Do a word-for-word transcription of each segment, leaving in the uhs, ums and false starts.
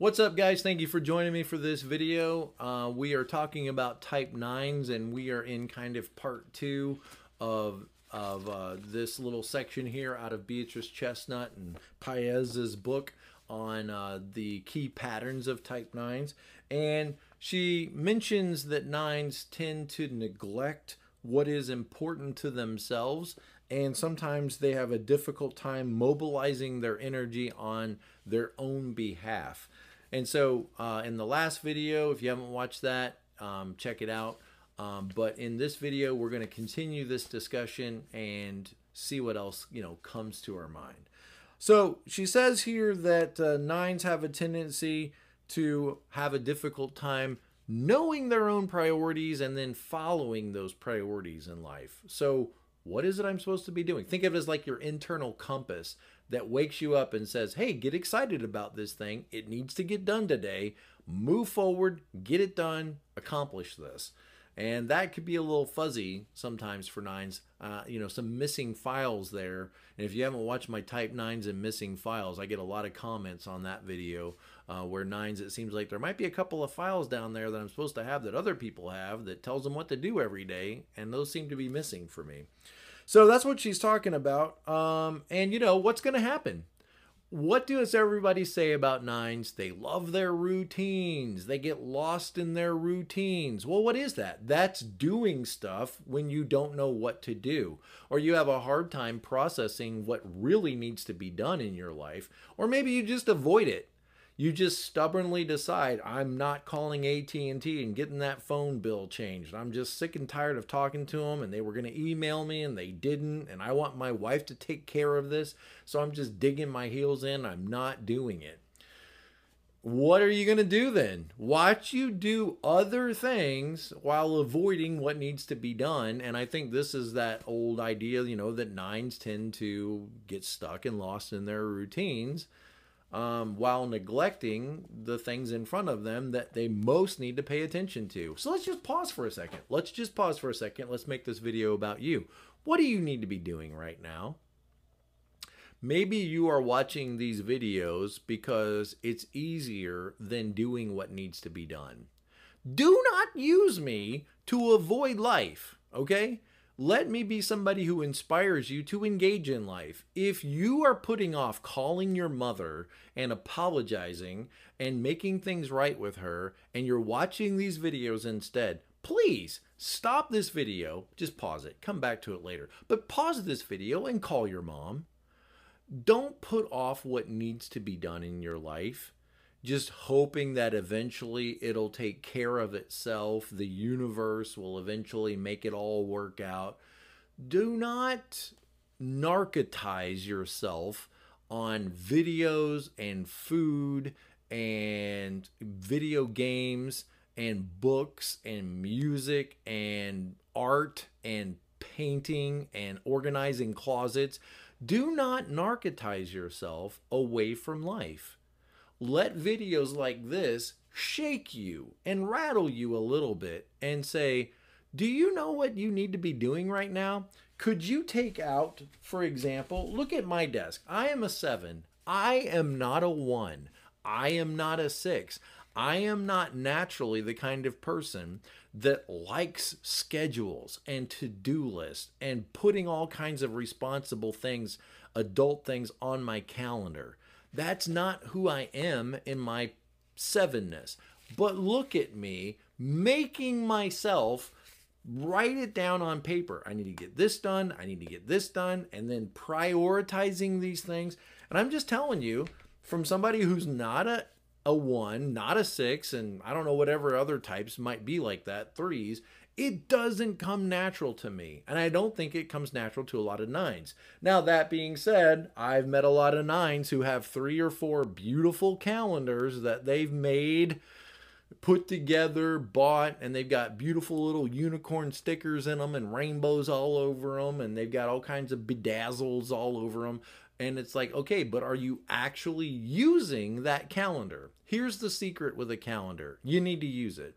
What's up, guys? Thank you for joining me for this video. Uh, we are talking about type nines, and we are in kind of part two of, of uh, this little section here out of Beatrice Chestnut and Paez's book on uh, the key patterns of type nines. And she mentions that nines tend to neglect what is important to themselves, and sometimes they have a difficult time mobilizing their energy on their own behalf. And so uh, in the last video, if you haven't watched that, um, check it out. Um, but in this video, we're going to continue this discussion and see what else, you know, comes to our mind. So she says here that uh, nines have a tendency to have a difficult time knowing their own priorities and then following those priorities in life. So what is it I'm supposed to be doing? Think of it as like your internal compass that wakes you up and says, hey, get excited about this thing. It needs to get done today. Move forward, get it done, accomplish this. And that could be a little fuzzy sometimes for nines, uh, you know, some missing files there. And if you haven't watched my type nines and missing files, I get a lot of comments on that video uh, where nines, it seems like there might be a couple of files down there that I'm supposed to have that other people have that tells them what to do every day. And those seem to be missing for me. So that's what she's talking about. Um, and, you know, what's going to happen? What does everybody say about nines? They love their routines. They get lost in their routines. Well, what is that? That's doing stuff when you don't know what to do, or you have a hard time processing what really needs to be done in your life, or maybe you just avoid it. You just stubbornly decide, I'm not calling A T and T and getting that phone bill changed. I'm just sick and tired of talking to them, and they were going to email me and they didn't, and I want my wife to take care of this, so I'm just digging my heels in. I'm not doing it. What are you going to do then? Watch you do other things while avoiding what needs to be done. And I think this is that old idea, you know, that nines tend to get stuck and lost in their routines. Um, while neglecting the things in front of them that they most need to pay attention to. So let's just pause for a second. Let's just pause for a second. Let's make this video about you. What do you need to be doing right now? Maybe you are watching these videos because it's easier than doing what needs to be done. Do not use me to avoid life, okay? Let me be somebody who inspires you to engage in life. If you are putting off calling your mother and apologizing and making things right with her, and you're watching these videos instead, please stop this video. Just pause it. Come back to it later. But pause this video and call your mom. Don't put off what needs to be done in your life, just hoping that eventually it'll take care of itself. The universe will eventually make it all work out. Do not narcotize yourself on videos and food and video games and books and music and art and painting and organizing closets. Do not narcotize yourself away from life. Let videos like this shake you and rattle you a little bit and say, do you know what you need to be doing right now? Could you take out, for example, look at my desk. I am a seven. I am not a one. I am not a six. I am not naturally the kind of person that likes schedules and to-do lists and putting all kinds of responsible things, adult things on my calendar. That's not who I am in my sevenness. But look at me making myself write it down on paper. I need to get this done. I need to get this done. And then prioritizing these things. And I'm just telling you, from somebody who's not a, a one, not a six, and I don't know whatever other types might be like that, threes, it doesn't come natural to me. And I don't think it comes natural to a lot of nines. Now, that being said, I've met a lot of nines who have three or four beautiful calendars that they've made, put together, bought, and they've got beautiful little unicorn stickers in them and rainbows all over them. And they've got all kinds of bedazzles all over them. And it's like, okay, but are you actually using that calendar? Here's the secret with a calendar. You need to use it.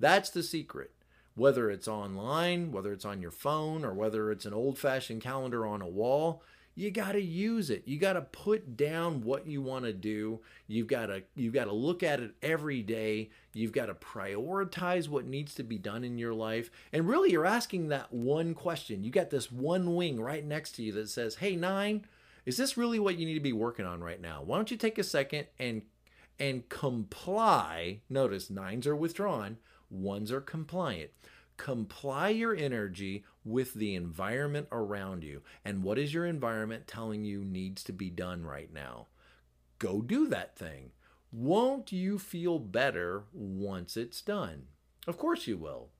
That's the secret. Whether it's online, whether it's on your phone, or whether it's an old-fashioned calendar on a wall, you got to use it. You got to put down what you want to do. You've got to you've got to look at it every day. You've got to prioritize what needs to be done in your life. And really, you're asking that one question. You got this one wing right next to you that says, "Hey, nine, is this really what you need to be working on right now? Why don't you take a second and and comply?" Notice nines are withdrawn, ones are compliant. Comply your energy with the environment around you. And what is your environment telling you needs to be done right now? Go do that thing. Won't you feel better once it's done? Of course you will.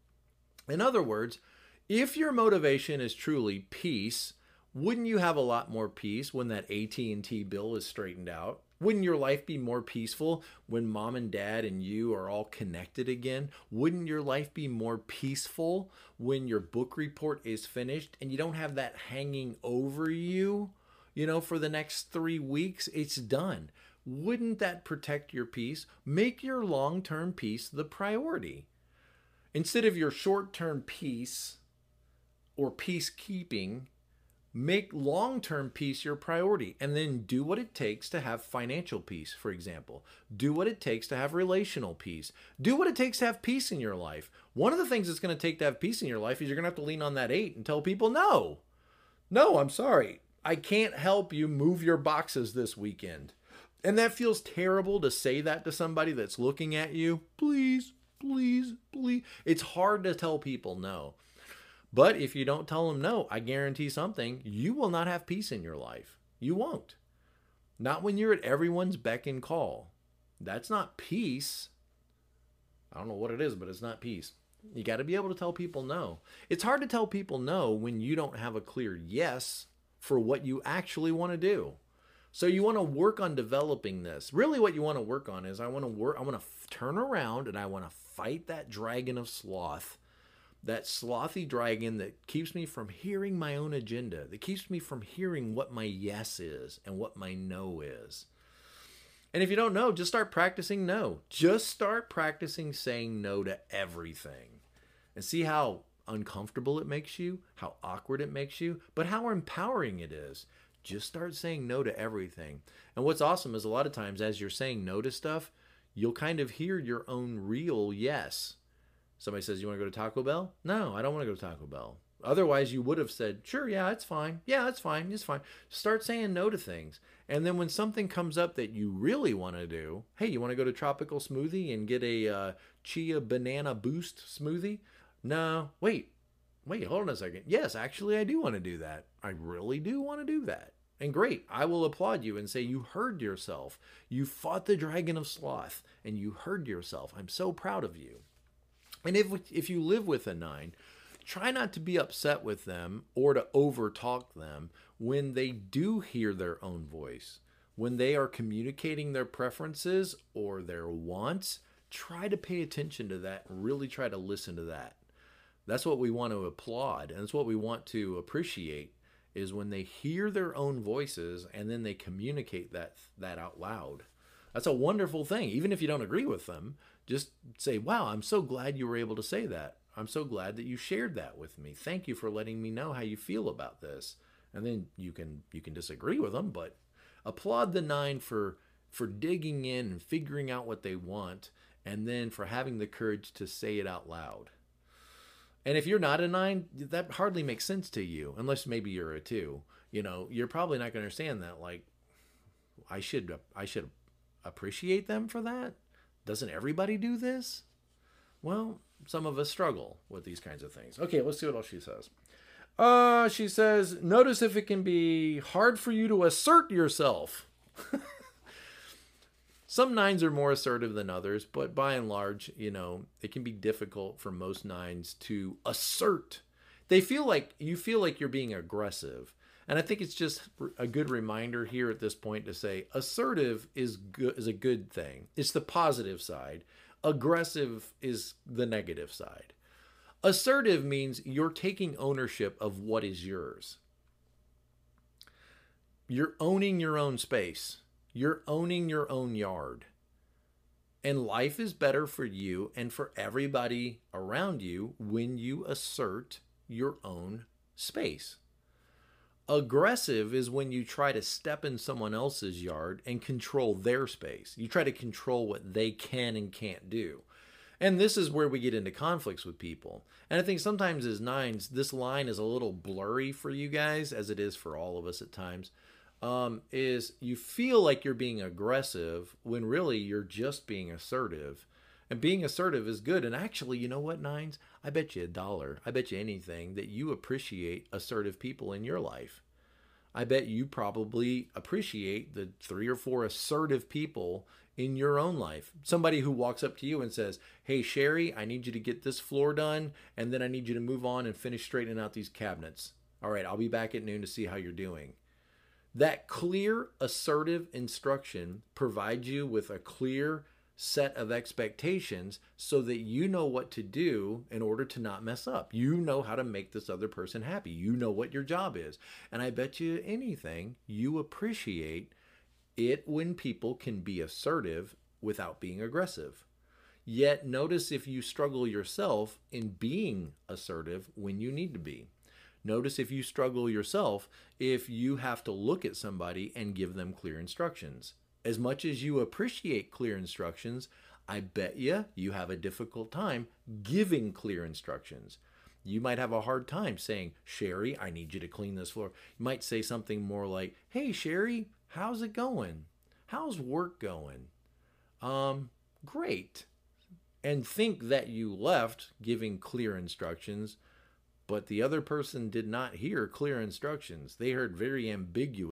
In other words, if your motivation is truly peace, wouldn't you have a lot more peace when that A T and T bill is straightened out? Wouldn't your life be more peaceful when mom and dad and you are all connected again? Wouldn't your life be more peaceful when your book report is finished and you don't have that hanging over you, you know, for the next three weeks? It's done. Wouldn't that protect your peace? Make your long-term peace the priority. Instead of your short-term peace or peacekeeping, make long-term peace your priority, and then do what it takes to have financial peace, for example. Do what it takes to have relational peace. Do what it takes to have peace in your life. One of the things it's going to take to have peace in your life is you're going to have to lean on that eight and tell people, no, no, I'm sorry. I can't help you move your boxes this weekend. And that feels terrible to say that to somebody that's looking at you. Please, please, please. It's hard to tell people no. But if you don't tell them no, I guarantee something, you will not have peace in your life. You won't. Not when you're at everyone's beck and call. That's not peace. I don't know what it is, but it's not peace. You got to be able to tell people no. It's hard to tell people no when you don't have a clear yes for what you actually want to do. So you want to work on developing this. Really what you want to work on is I want to work, I want to turn around and I want to fight that dragon of sloth. That slothy dragon that keeps me from hearing my own agenda, that keeps me from hearing what my yes is and what my no is. And if you don't know, just start practicing no. Just start practicing saying no to everything and see how uncomfortable it makes you, how awkward it makes you, but how empowering it is. Just start saying no to everything. And what's awesome is a lot of times as you're saying no to stuff, you'll kind of hear your own real yes. Somebody says, you want to go to Taco Bell? No, I don't want to go to Taco Bell. Otherwise, you would have said, sure, yeah, it's fine. Yeah, it's fine. It's fine. Start saying no to things. And then when something comes up that you really want to do, hey, you want to go to Tropical Smoothie and get a uh, Chia Banana Boost smoothie? No, wait, wait, hold on a second. Yes, actually, I do want to do that. I really do want to do that. And great, I will applaud you and say you heard yourself. You fought the dragon of sloth and you heard yourself. I'm so proud of you. And if if you live with a nine, try not to be upset with them or to overtalk them when they do hear their own voice. When they are communicating their preferences or their wants, try to pay attention to that and really try to listen to that. That's what we want to applaud, and that's what we want to appreciate is when they hear their own voices and then they communicate that that out loud. That's a wonderful thing. Even if you don't agree with them, just say, wow, I'm so glad you were able to say that. I'm so glad that you shared that with me. Thank you for letting me know how you feel about this. And then you can you can disagree with them, but applaud the nine for for digging in and figuring out what they want and then for having the courage to say it out loud. And if you're not a nine, that hardly makes sense to you, unless maybe you're a two. You know, you're probably not going to understand that. Like, I should I should appreciate them for that. Doesn't everybody do this? Well, some of us struggle with these kinds of things. Okay, let's see what else she says. Uh, she says, notice if it can be hard for you to assert yourself. Some nines are more assertive than others, but by and large, you know, it can be difficult for most nines to assert. They feel like, you feel like you're being aggressive. And I think it's just a good reminder here at this point to say assertive is good, is a good thing. It's the positive side. Aggressive is the negative side. Assertive means you're taking ownership of what is yours. You're owning your own space. You're owning your own yard. And life is better for you and for everybody around you when you assert your own space. Aggressive is when you try to step in someone else's yard and control their space. You try to control what they can and can't do. And this is where we get into conflicts with people. And I think sometimes as nines, this line is a little blurry for you guys, as it is for all of us at times, um, is you feel like you're being aggressive when really you're just being assertive. And being assertive is good. And actually, you know what, nines? I bet you a dollar, I bet you anything, that you appreciate assertive people in your life. I bet you probably appreciate the three or four assertive people in your own life. Somebody who walks up to you and says, hey, Sherry, I need you to get this floor done, and then I need you to move on and finish straightening out these cabinets. All right, I'll be back at noon to see how you're doing. That clear, assertive instruction provides you with a clear set of expectations so that you know what to do in order to not mess up. You know how to make this other person happy. You know what your job is. And I bet you anything, you appreciate it when people can be assertive without being aggressive. Yet notice if you struggle yourself in being assertive when you need to be. Notice if you struggle yourself if you have to look at somebody and give them clear instructions. As much as you appreciate clear instructions, I bet you you have a difficult time giving clear instructions. You might have a hard time saying, Sherry, I need you to clean this floor. You might say something more like, hey, Sherry, how's it going? How's work going? Um, great. And think that you left giving clear instructions, but the other person did not hear clear instructions. They heard very ambiguous.